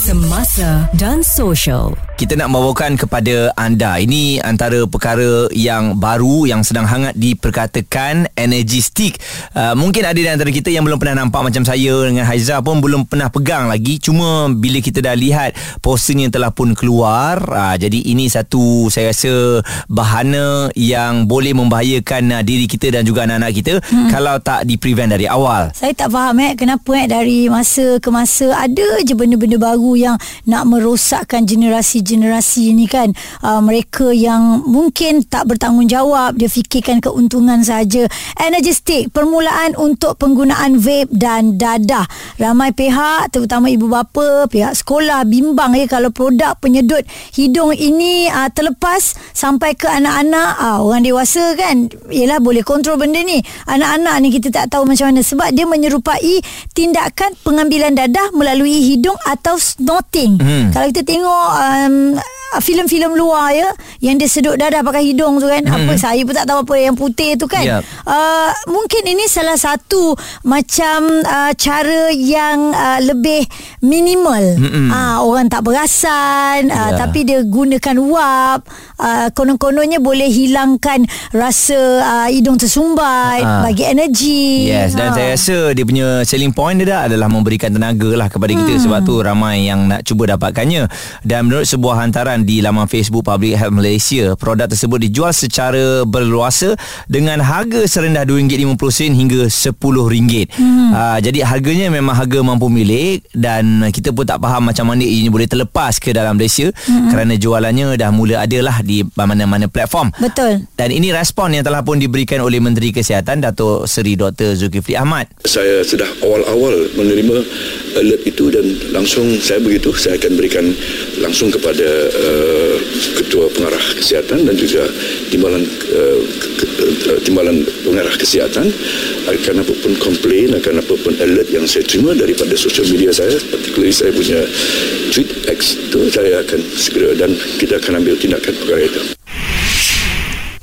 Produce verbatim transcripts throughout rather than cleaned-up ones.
Semasa dan sosial. Kita nak membawakan kepada anda. Ini antara perkara yang baru, yang sedang hangat diperkatakan, Energy Stick. Uh, mungkin ada di antara kita yang belum pernah nampak, macam saya dengan Haizah pun belum pernah pegang lagi. Cuma bila kita dah lihat posternya telah pun keluar. Uh, jadi ini satu, saya rasa, bahana yang boleh membahayakan uh, diri kita dan juga anak-anak kita hmm. kalau tak di-prevent dari awal. Saya tak faham eh, kenapa eh, dari masa ke masa ada je benda-benda baru yang nak merosakkan generasi generasi ni kan. Uh, mereka yang mungkin tak bertanggungjawab, dia fikirkan keuntungan saja. Energy Stick, permulaan untuk penggunaan vape dan dadah. Ramai pihak, terutama ibu bapa, pihak sekolah bimbang ya kalau produk penyedut hidung ini uh, terlepas sampai ke anak-anak. Uh, orang dewasa kan, yelah boleh kontrol benda ni. Anak-anak ni kita tak tahu macam mana, sebab dia menyerupai tindakan pengambilan dadah melalui hidung atau snorting. Hmm. Kalau kita tengok um, filem-filem luar ya, yang dia sedut dadah pakai hidung tu kan, hmm. apa, saya pun tak tahu apa yang putih tu kan. Yep. Uh, mungkin ini salah satu macam uh, cara yang uh, lebih minimal. Uh, orang tak perasan, uh, yeah. tapi dia gunakan wap. Uh, konon-kononnya boleh hilangkan rasa uh, hidung tersumbat, uh-huh. bagi energi. Yes, dan uh. saya rasa dia punya selling point dia dah adalah memberikan tenaga lah kepada hmm. kita. Sebab tu ramai yang nak cuba dapatkannya. Dan menurut sebuah hantaran di laman Facebook Public Health Malaysia, produk tersebut dijual secara berluasa dengan harga serendah dua ringgit lima puluh sen hingga sepuluh ringgit. Hmm. Uh, jadi harganya memang harga mampu milik, dan kita pun tak faham macam mana ini boleh terlepas ke dalam Malaysia, hmm. kerana jualannya dah mula adalah di mana-mana platform. Betul. Dan ini respon yang telah pun diberikan oleh Menteri Kesihatan Datuk Seri Doktor Zulkifli Ahmad. Saya sudah awal-awal menerima alert itu dan langsung saya begitu saya akan berikan langsung kepada uh, Ketua Pengarah Kesihatan dan juga Timbalan uh, ke, uh, Timbalan Pengarah Kesihatan akan apa pun komplain, akan apa pun alert yang saya terima daripada social media saya, particularly saya punya tweet X itu, saya akan segera dan kita akan ambil tindakan perkara itu.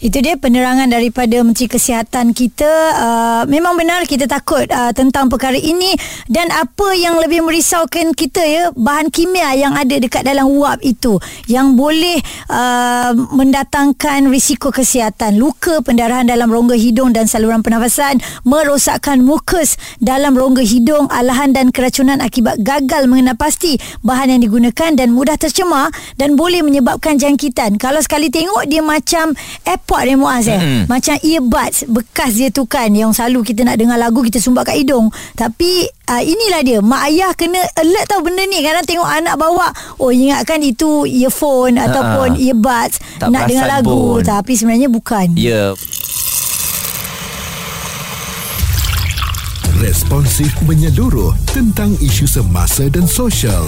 Itu dia penerangan daripada Menteri Kesihatan kita. Uh, memang benar kita takut uh, tentang perkara ini, dan apa yang lebih merisaukan kita ya, bahan kimia yang ada dekat dalam wap itu yang boleh uh, mendatangkan risiko kesihatan, luka, pendarahan dalam rongga hidung dan saluran pernafasan, merosakkan mukus dalam rongga hidung, alahan dan keracunan akibat gagal mengenal pasti bahan yang digunakan dan mudah tercemar dan boleh menyebabkan jangkitan. Kalau sekali tengok dia macam apple dia Muaz eh. Mm-hmm. Macam earbuds bekas dia tu kan, yang selalu kita nak dengar lagu kita sumbat kat hidung. Tapi uh, inilah dia, mak ayah kena alert tau benda ni. Kadang tengok anak bawa, oh ingatkan itu earphone uh, ataupun earbuds, nak dengar lagu pun. Tapi sebenarnya bukan. Ya. Yeah. Responsif menyeluruh tentang isu semasa dan sosial.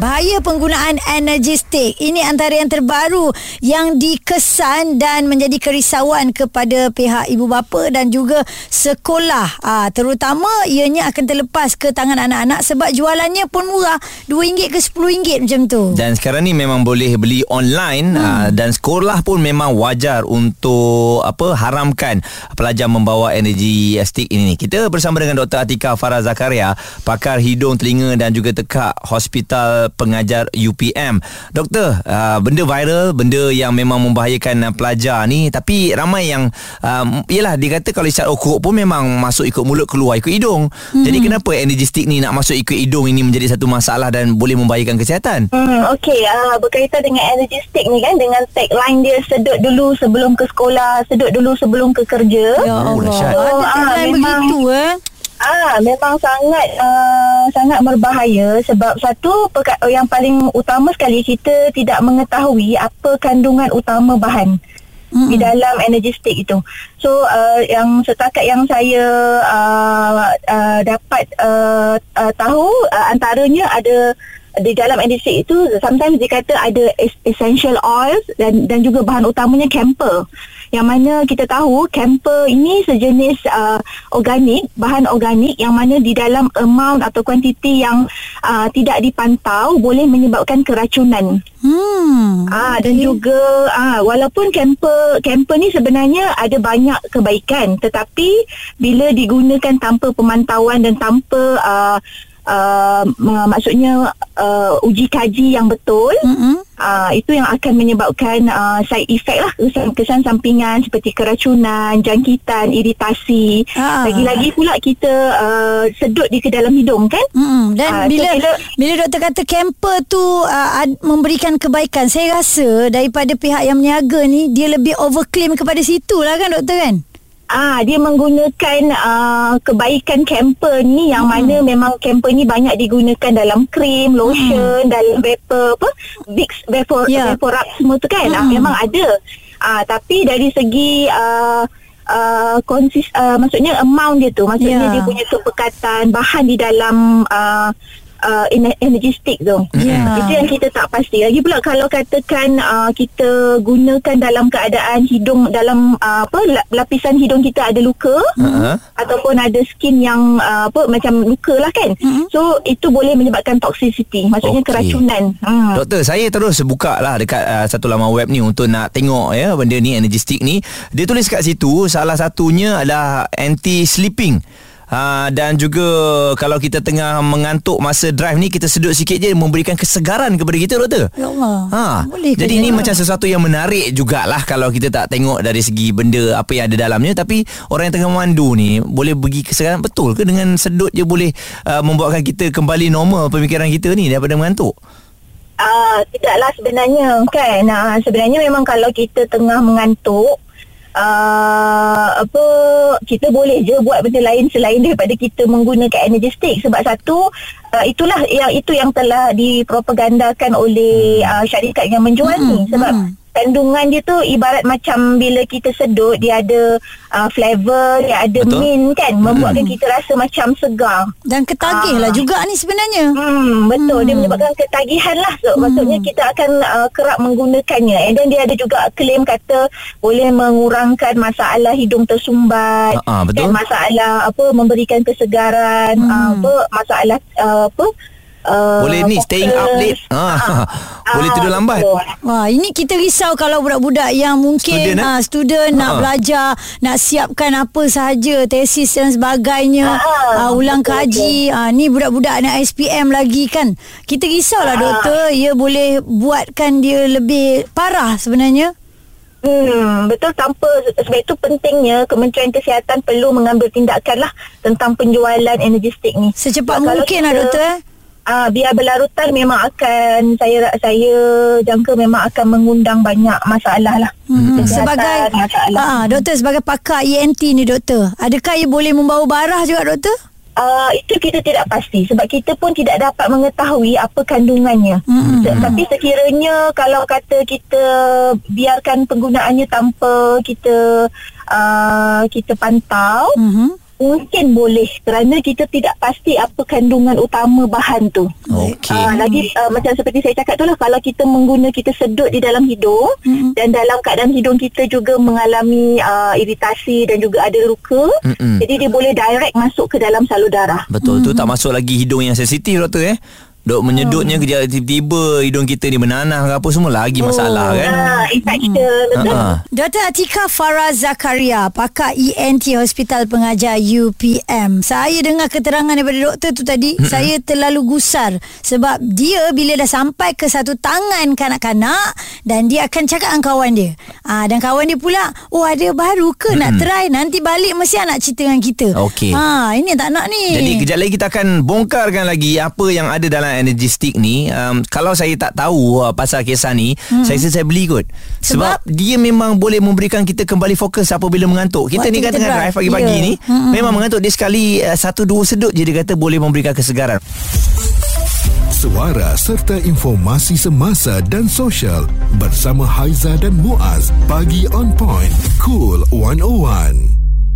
Bahaya penggunaan Energy Stick. Ini antara yang terbaru yang dikesan dan menjadi kerisauan kepada pihak ibu bapa dan juga sekolah. Ha, terutama ianya akan terlepas ke tangan anak-anak sebab jualannya pun murah, dua ringgit ke sepuluh ringgit macam tu. Dan sekarang ni memang boleh beli online, hmm. ha, dan sekolah pun memang wajar untuk apa haramkan pelajar membawa Energy Stick ini ni. Kita bersama dengan Doktor Atika Farah Zakaria, pakar hidung, telinga dan juga tekak Hospital Pengajar U P M. Doktor, uh, benda viral, benda yang memang membahayakan uh, pelajar ni, tapi ramai yang um, yelah, dia kata kalau isap okok pun memang masuk ikut mulut, keluar ikut hidung. Hmm. Jadi kenapa Energy Stick ni nak masuk ikut hidung ini menjadi satu masalah dan boleh membahayakan kesihatan? Hmm, Okey, uh, berkaitan dengan Energy Stick ni kan, dengan tagline dia sedut dulu sebelum ke sekolah, sedut dulu sebelum ke kerja. Ya Allah. So, ah, memang begitu eh. Ah, memang sangat uh, sangat berbahaya sebab satu, perka- yang paling utama sekali kita tidak mengetahui apa kandungan utama bahan mm-hmm. di dalam Energy Stick itu. So uh, yang setakat yang saya uh, uh, dapat uh, uh, tahu uh, antaranya ada di dalam Energy Stick itu sometimes dia kata ada essential oils dan dan juga bahan utamanya camphor, yang mana kita tahu camphor ini sejenis uh, organik, bahan organik yang mana di dalam amount atau kuantiti yang uh, tidak dipantau boleh menyebabkan keracunan. Hmm, ah, okay. Dan juga ah, walaupun camphor camphor ni sebenarnya ada banyak kebaikan, tetapi bila digunakan tanpa pemantauan dan tanpa uh, Uh, maksudnya uh, uji kaji yang betul, mm-hmm. uh, itu yang akan menyebabkan uh, side effect lah, kesan, kesan sampingan seperti keracunan, jangkitan, iritasi. Ah. Lagi-lagi pula kita uh, sedut di ke dalam hidung kan. Mm-hmm. Dan uh, bila, so bila bila doktor kata camper tu uh, memberikan kebaikan, saya rasa daripada pihak yang meniaga ni dia lebih overclaim kepada situ lah kan doktor kan. Ah, dia menggunakan uh, kebaikan camper ni yang hmm. mana memang camper ni banyak digunakan dalam krim, lotion, hmm. dalam vapor apa, Vicks vapor, yeah. vapor rub semua tu kan. Hmm. Ah, memang ada. Ah, tapi dari segi uh, Uh, konsis, uh, maksudnya amount dia tu, maksudnya yeah. dia punya kepekatan bahan di dalam uh, Uh, Energy Stick tu, yeah. itu yang kita tak pasti. Lagi pula kalau katakan uh, kita gunakan dalam keadaan hidung, dalam uh, apa lapisan hidung kita ada luka, uh-huh. ataupun ada skin yang uh, apa macam luka lah kan, uh-huh. so itu boleh menyebabkan toxicity, maksudnya okay. keracunan. hmm. Doktor, saya terus buka lah dekat uh, satu laman web ni untuk nak tengok ya benda ni, Energy Stick ni. Dia tulis kat situ salah satunya adalah anti-sleeping. Ha, dan juga kalau kita tengah mengantuk masa drive ni, kita sedut sikit je memberikan kesegaran kepada kita, doktor. Ya Allah. Ha. Boleh. Jadi ini macam sesuatu yang menarik jugalah kalau kita tak tengok dari segi benda apa yang ada dalamnya. Tapi orang yang tengah memandu ni boleh bagi kesegaran, betul ke dengan sedut je boleh uh, membuatkan kita kembali normal pemikiran kita ni daripada mengantuk? Uh, tidaklah sebenarnya kan. Uh, sebenarnya memang kalau kita tengah mengantuk, Uh, apa kita boleh je buat benda lain selain daripada kita menggunakan Energy Stick. Sebab satu, uh, itulah yang itu yang telah dipropagandakan oleh uh, syarikat yang menjual hmm, ni. Sebab hmm. kandungan dia tu ibarat macam bila kita sedut, dia ada uh, flavor, dia ada betul. mint kan, membuatkan hmm. kita rasa macam segar dan ketagih uh, lah juga ni sebenarnya. hmm, Betul, hmm. dia menyebabkan ketagihan lah, so, hmm. maksudnya kita akan uh, kerap menggunakannya. And then dia ada juga claim kata boleh mengurangkan masalah hidung tersumbat, uh, uh, betul. Dan masalah apa memberikan kesegaran, hmm. uh, apa masalah uh, apa Uh, boleh ni staying up late, ha, ha, boleh tidur lambat. Wah, ini kita risau kalau budak-budak yang mungkin student, ha, student ha. nak belajar, nak siapkan apa sahaja, tesis dan sebagainya, ha, ha, ulang kaji. Ha, ni budak-budak anak S P M lagi kan. Kita risaulah ha. doktor, ia boleh buatkan dia lebih parah sebenarnya. Hmm, betul. Tanpa, sebab itu pentingnya Kementerian Kesihatan perlu mengambil tindakan lah tentang penjualan Energy Stick ni secepat sebab mungkin lah doktor. Eh? Ah, biar berlarutan memang akan, saya saya jangka memang akan mengundang banyak masalah lah. Hmm, sebagai masalah. Ah, doktor, sebagai pakar E N T ni doktor, adakah ia boleh membawa barah juga doktor? Uh, itu kita tidak pasti sebab kita pun tidak dapat mengetahui apa kandungannya. Mm-hmm. Tapi sekiranya kalau kata kita biarkan penggunaannya tanpa kita uh, kita pantau, mm-hmm. mungkin boleh kerana kita tidak pasti apa kandungan utama bahan tu. Okay. Uh, lagi uh, macam seperti saya cakap tu lah, kalau kita menggunakan, kita sedut di dalam hidung, mm-hmm. dan dalam keadaan hidung kita juga mengalami uh, iritasi dan juga ada luka, mm-hmm. jadi dia boleh direct masuk ke dalam salur darah. Betul, mm-hmm. tu tak masuk lagi hidung yang sensitif doktor eh. Dok menyedutnya kerja, tiba-tiba hidung kita ni menanah ke apa semua, lagi masalah oh, kan. Ah, infection betul. Uh-huh. Doktor Atika Farah Zakaria, pakar E N T Hospital Pengajar U P M. Saya dengar keterangan daripada doktor tu tadi, mm-hmm. saya terlalu gusar sebab dia bila dah sampai ke satu tangan kanak-kanak dan dia akan cakap dengan kawan dia. Ah, dan kawan dia pula, "Oh, ada baru ke, mm-hmm. nak try, nanti balik mesti anak cerita dengan kita." Okey. Ah, ini tak nak ni. Jadi kejap lagi kita akan bongkarkan lagi apa yang ada dalam Energy Stick ni. um, Kalau saya tak tahu uh, pasal kisah ni, hmm. saya saya beli kot sebab, sebab dia memang boleh memberikan kita kembali fokus apabila mengantuk. Kita ni kan tengah drive pagi-pagi yeah. ni, hmm. memang mengantuk. Dia sekali uh, satu dua sedut je, dia kata boleh memberikan kesegaran. Suara serta informasi semasa dan sosial bersama Haizah dan Muaz. Pagi on point Cool seratus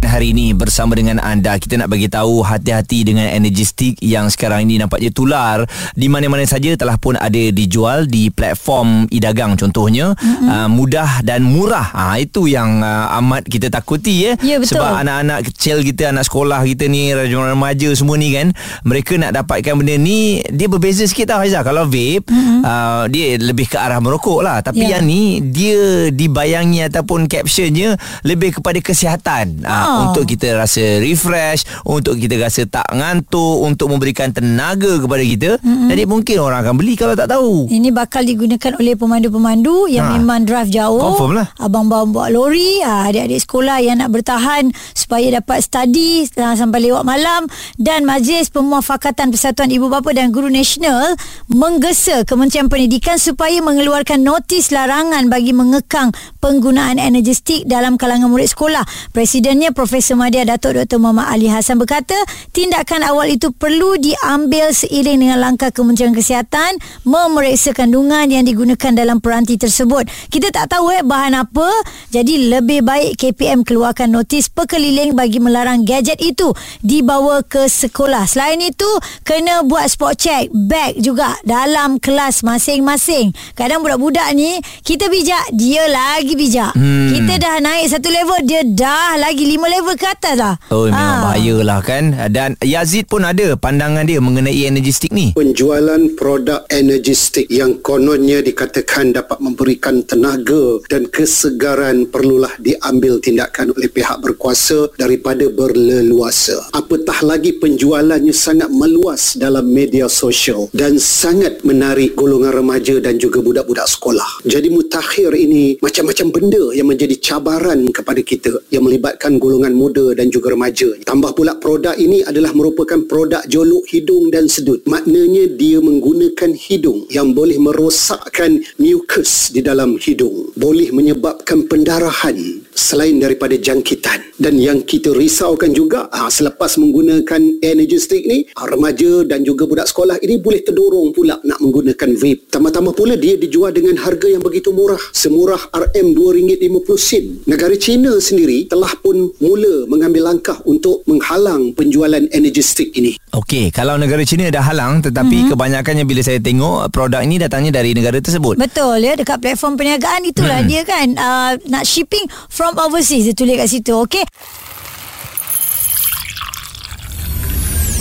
satu. hari ini bersama dengan anda. Kita nak bagi tahu hati-hati dengan Energy Stick yang sekarang ini nampaknya tular di mana-mana saja, telah pun ada dijual di platform e-dagang contohnya. Mm-hmm. uh, mudah dan murah. Ha, itu yang uh, amat kita takuti ya. Yeah, betul. Sebab anak-anak kecil kita, anak sekolah kita ni, remaja semua ni kan, mereka nak dapatkan benda ni dia berbeza sikit tau Haizah. Kalau vape mm-hmm. uh, dia lebih ke arah merokok lah, tapi yeah. yang ni dia dibayangi ataupun captionnya lebih kepada kesihatan. Oh. Ha, untuk kita rasa refresh, untuk kita rasa tak ngantuk, untuk memberikan tenaga kepada kita. Mm-hmm. Jadi mungkin orang akan beli kalau tak tahu. Ini bakal digunakan oleh pemandu-pemandu yang ha. memang drive jauh. Confirm lah. Abang bawa lori, adik-adik sekolah yang nak bertahan supaya dapat study sampai lewat malam. Dan Majlis Permuafakatan Persatuan Ibu Bapa dan Guru Nasional menggesa Kementerian Pendidikan supaya mengeluarkan notis larangan bagi mengekang penggunaan energy stick dalam kalangan murid sekolah. Presidennya Profesor Madya Datuk Doktor Muhammad Ali Hasan berkata tindakan awal itu perlu diambil seiring dengan langkah Kementerian Kesihatan memeriksa kandungan yang digunakan dalam peranti tersebut. Kita tak tahu eh bahan apa, jadi lebih baik K P M keluarkan notis perkeliling bagi melarang gadget itu dibawa ke sekolah. Selain itu kena buat spot check bag juga dalam kelas masing-masing. Kadang budak-budak ni kita bijak, dia lagi bijak. Hmm. Kita dah naik satu level, dia dah lagi lima level ke atas dah. Oh, memang ha. bahayalah kan. Dan Yazid pun ada pandangan dia mengenai energy stick ni. Penjualan produk energy stick yang kononnya dikatakan dapat memberikan tenaga dan kesegaran perlulah diambil tindakan oleh pihak berkuasa daripada berleluasa. Apatah lagi penjualannya sangat meluas dalam media sosial dan sangat menarik golongan remaja dan juga budak-budak sekolah. Jadi mutakhir ini macam-macam benda yang menjadi cabaran kepada kita yang melibatkan golongan muda dan juga remaja. Tambah pula produk ini adalah merupakan produk jolok hidung dan sedut. Maknanya dia menggunakan hidung yang boleh merosakkan mucus di dalam hidung, boleh menyebabkan pendarahan selain daripada jangkitan. Dan yang kita risaukan juga ha, selepas menggunakan energy stick ni, ha, remaja dan juga budak sekolah ini boleh terdorong pula nak menggunakan vape. Tambah-tambah pula dia dijual dengan harga yang begitu murah, semurah R M dua ringgit lima puluh sen. Negara China sendiri telah pun mula mengambil langkah untuk menghalang penjualan energy stick ini. Okey, kalau negara China dah halang, tetapi mm-hmm. kebanyakannya bila saya tengok produk ini datangnya dari negara tersebut. Betul ya, dekat platform perniagaan itulah mm. dia kan uh, nak shipping from From overseas, dia tulis kat situ, okey?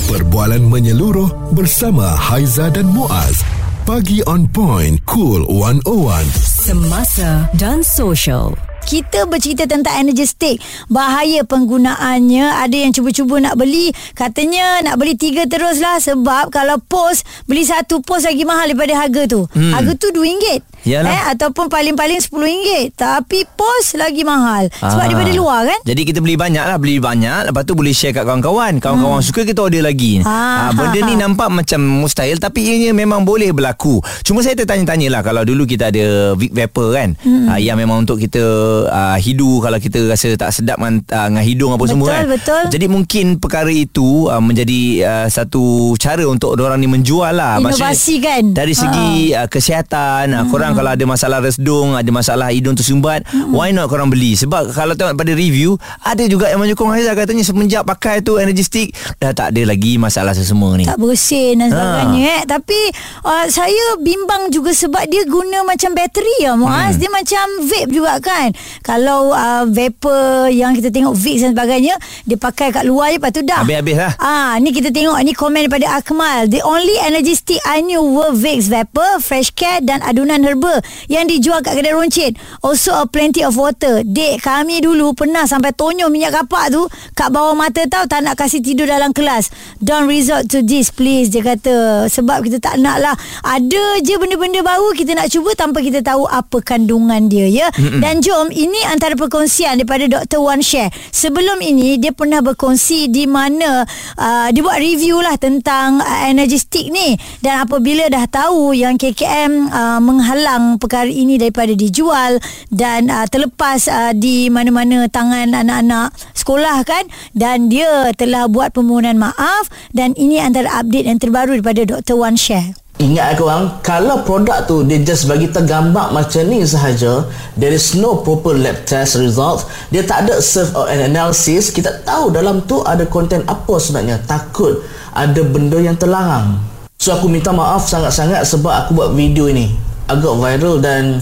Perbualan menyeluruh bersama Haizah dan Muaz. Pagi on point, Cool seratus satu. Semasa dan sosial. Kita bercerita tentang energy stick, bahaya penggunaannya. Ada yang cuba-cuba nak beli, katanya nak beli tiga teruslah, sebab kalau post, beli satu post lagi mahal daripada harga tu. hmm. Harga tu dua ringgit eh, ataupun paling-paling sepuluh ringgit, tapi post lagi mahal sebab Aa. daripada luar kan. Jadi kita beli banyak lah, beli banyak, lepas tu boleh share kat kawan-kawan. Kawan-kawan hmm. suka, kita order lagi. ha, Benda ha, ni ha. nampak macam mustahil, tapi ianya memang boleh berlaku. Cuma saya tertanya-tanya lah, kalau dulu kita ada Vic Vapor kan, hmm. ha, yang memang untuk kita Uh, hidu kalau kita rasa tak sedap dengan, uh, dengan hidung apa betul, semua kan. Betul. Jadi mungkin perkara itu uh, menjadi uh, satu cara untuk orang ni menjual lah. Inovasi maksudnya, kan. Dari segi uh, kesihatan, hmm. korang kalau ada masalah resdung, ada masalah hidung tersumbat, hmm. why not korang beli? Sebab kalau tengok pada review, ada juga yang menyokong Haizah, katanya semenjak pakai tu energy stick dah tak ada lagi masalah sesemua ni. Tak bersin dan sebagainya. ha. eh. Tapi uh, saya bimbang juga sebab dia guna macam bateri ya Muaz. Hmm. Dia macam vape juga kan. Kalau uh, vapor yang kita tengok Vicks dan sebagainya, dia pakai kat luar je, lepas tu dah habis-habis lah. ah, Ni kita tengok ni komen daripada Akmal. The only energy stick I knew were Vicks Vapor, Fresh Care dan adunan herba yang dijual kat kedai runcit. Also a plenty of water. Dek, kami dulu pernah sampai tonyo minyak kapak tu kat bawah mata tau, tak nak kasih tidur dalam kelas. Don't resort to this please, dia kata, sebab kita tak nak lah. Ada je benda-benda baru kita nak cuba tanpa kita tahu apa kandungan dia ya. Mm-mm. Dan jom, ini antara perkongsian daripada Doktor Wan Shaeh. Sebelum ini dia pernah berkongsi di mana uh, dia buat review lah tentang uh, energy stick ni. Dan apabila dah tahu yang K K M uh, menghalang perkara ini daripada dijual dan uh, terlepas uh, di mana-mana tangan anak-anak sekolah kan, dan dia telah buat permohonan maaf. Dan ini antara update yang terbaru daripada Doktor Wan Shaeh. Ingat korang, kalau produk tu dia just bagi tergambar macam ni sahaja, there is no proper lab test results, dia tak ada serve an analysis, kita tahu dalam tu ada konten apa sebenarnya, takut ada benda yang terlarang. So aku minta maaf sangat-sangat sebab aku buat video ini agak viral dan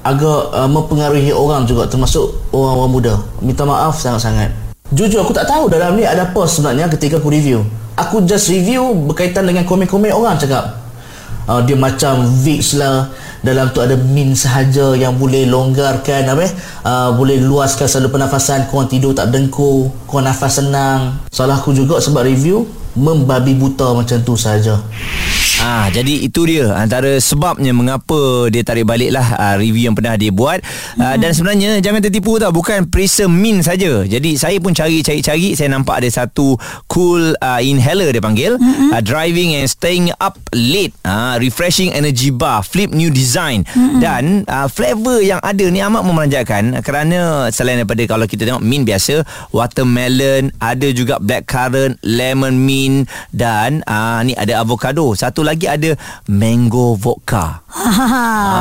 agak uh, mempengaruhi orang juga, termasuk orang-orang muda. Minta maaf sangat-sangat. Jujur aku tak tahu dalam ni ada apa sebenarnya ketika aku review. Aku just review berkaitan dengan komen-komen orang cakap. Uh, dia macam Vicks lah, dalam tu ada min sahaja yang boleh longgarkan apa eh? Uh, boleh luaskan saluran pernafasan, korang tidur tak dengkur, korang nafas senang. Salah aku juga sebab review membabi buta macam tu sahaja. Ah, jadi itu dia antara sebabnya mengapa dia tarik baliklah ah, review yang pernah dia buat. Ah, hmm. Dan sebenarnya jangan tertipu tau, bukan perisa min saja. Jadi saya pun cari-cari-cari, saya nampak ada satu cool ah, inhaler dia panggil, hmm. ah, driving and staying up late, ah, refreshing energy bar, flip new design, hmm. dan ah, flavor yang ada ni amat memanjakan kerana selain daripada kalau kita tengok min biasa, watermelon, ada juga blackcurrant, lemon mint dan ah, ni ada avocado. Satu lagi lagi ada mango vodka. Ha, ha, ha. Ha.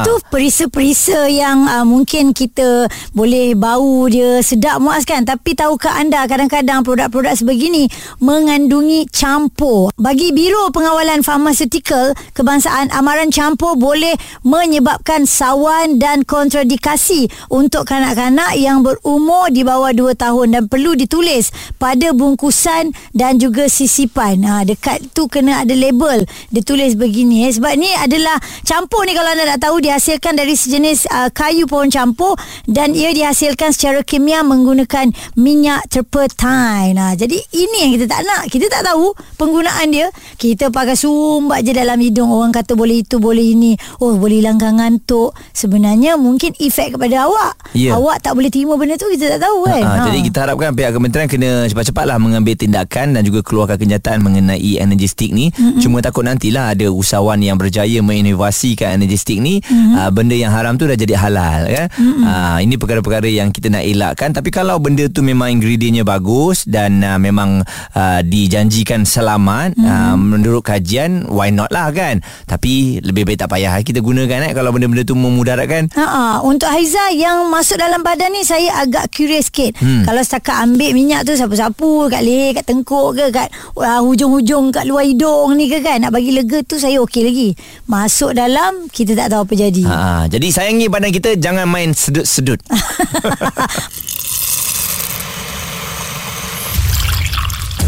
Itu perisa-perisa yang uh, mungkin kita boleh bau dia sedap muas kan, tapi tahukah anda kadang-kadang produk-produk sebegini mengandungi campur. Bagi Biro Pengawalan Farmaseutikel, kebangsaan amaran campur boleh menyebabkan sawan dan kontradikasi untuk kanak-kanak yang berumur di bawah dua tahun dan perlu ditulis pada bungkusan dan juga sisipan. Ha, dekat tu kena ada label. Dia tulis begini eh. Sebab ni adalah campur ni, kalau anda nak tahu, dihasilkan dari sejenis uh, kayu pohon campur dan ia dihasilkan secara kimia menggunakan minyak terpentin. Nah, jadi ini yang kita tak nak. Kita tak tahu penggunaan dia. Kita pakai sumbat je dalam hidung. Orang kata boleh itu, boleh ini. Oh, boleh hilangkan ngantuk. Sebenarnya mungkin efek kepada awak. Yeah. Awak tak boleh terima benda tu, kita tak tahu kan. Ha, ha. Jadi kita harapkan pihak kementerian kena cepat-cepatlah mengambil tindakan dan juga keluarkan kenyataan mengenai energy stick ni. Mm-hmm. Cuma takut nantilah ada usahawan yang berjaya menginovasikan energy stick ni, mm-hmm. uh, benda yang haram tu dah jadi halal kan. Mm-hmm. Uh, ini perkara-perkara yang kita nak elakkan. Tapi kalau benda tu memang ingredientnya bagus dan uh, memang uh, dijanjikan selamat, mm-hmm. uh, menurut kajian, why not lah kan. Tapi lebih baik tak payah kita gunakan eh, kalau benda-benda tu memudaratkan. Ha-ha. Untuk Haizah yang masuk dalam badan ni, saya agak curious sikit. Hmm. Kalau setakat ambil minyak tu sapu-sapu kat leher, kat tengkuk ke, kat uh, hujung-hujung kat luar hidung ni ke kan, nak bagi lega tu saya okey lagi. Masuk dalam, kita tak tahu apa jadi. Ha, jadi sayangi badan kita, jangan main sedut-sedut.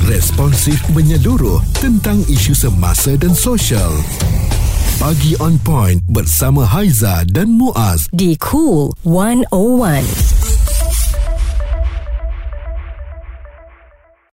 Responsif menyeluruh tentang isu semasa dan sosial. Pagi On Point bersama Haizah dan Muaz di Cool seratus satu.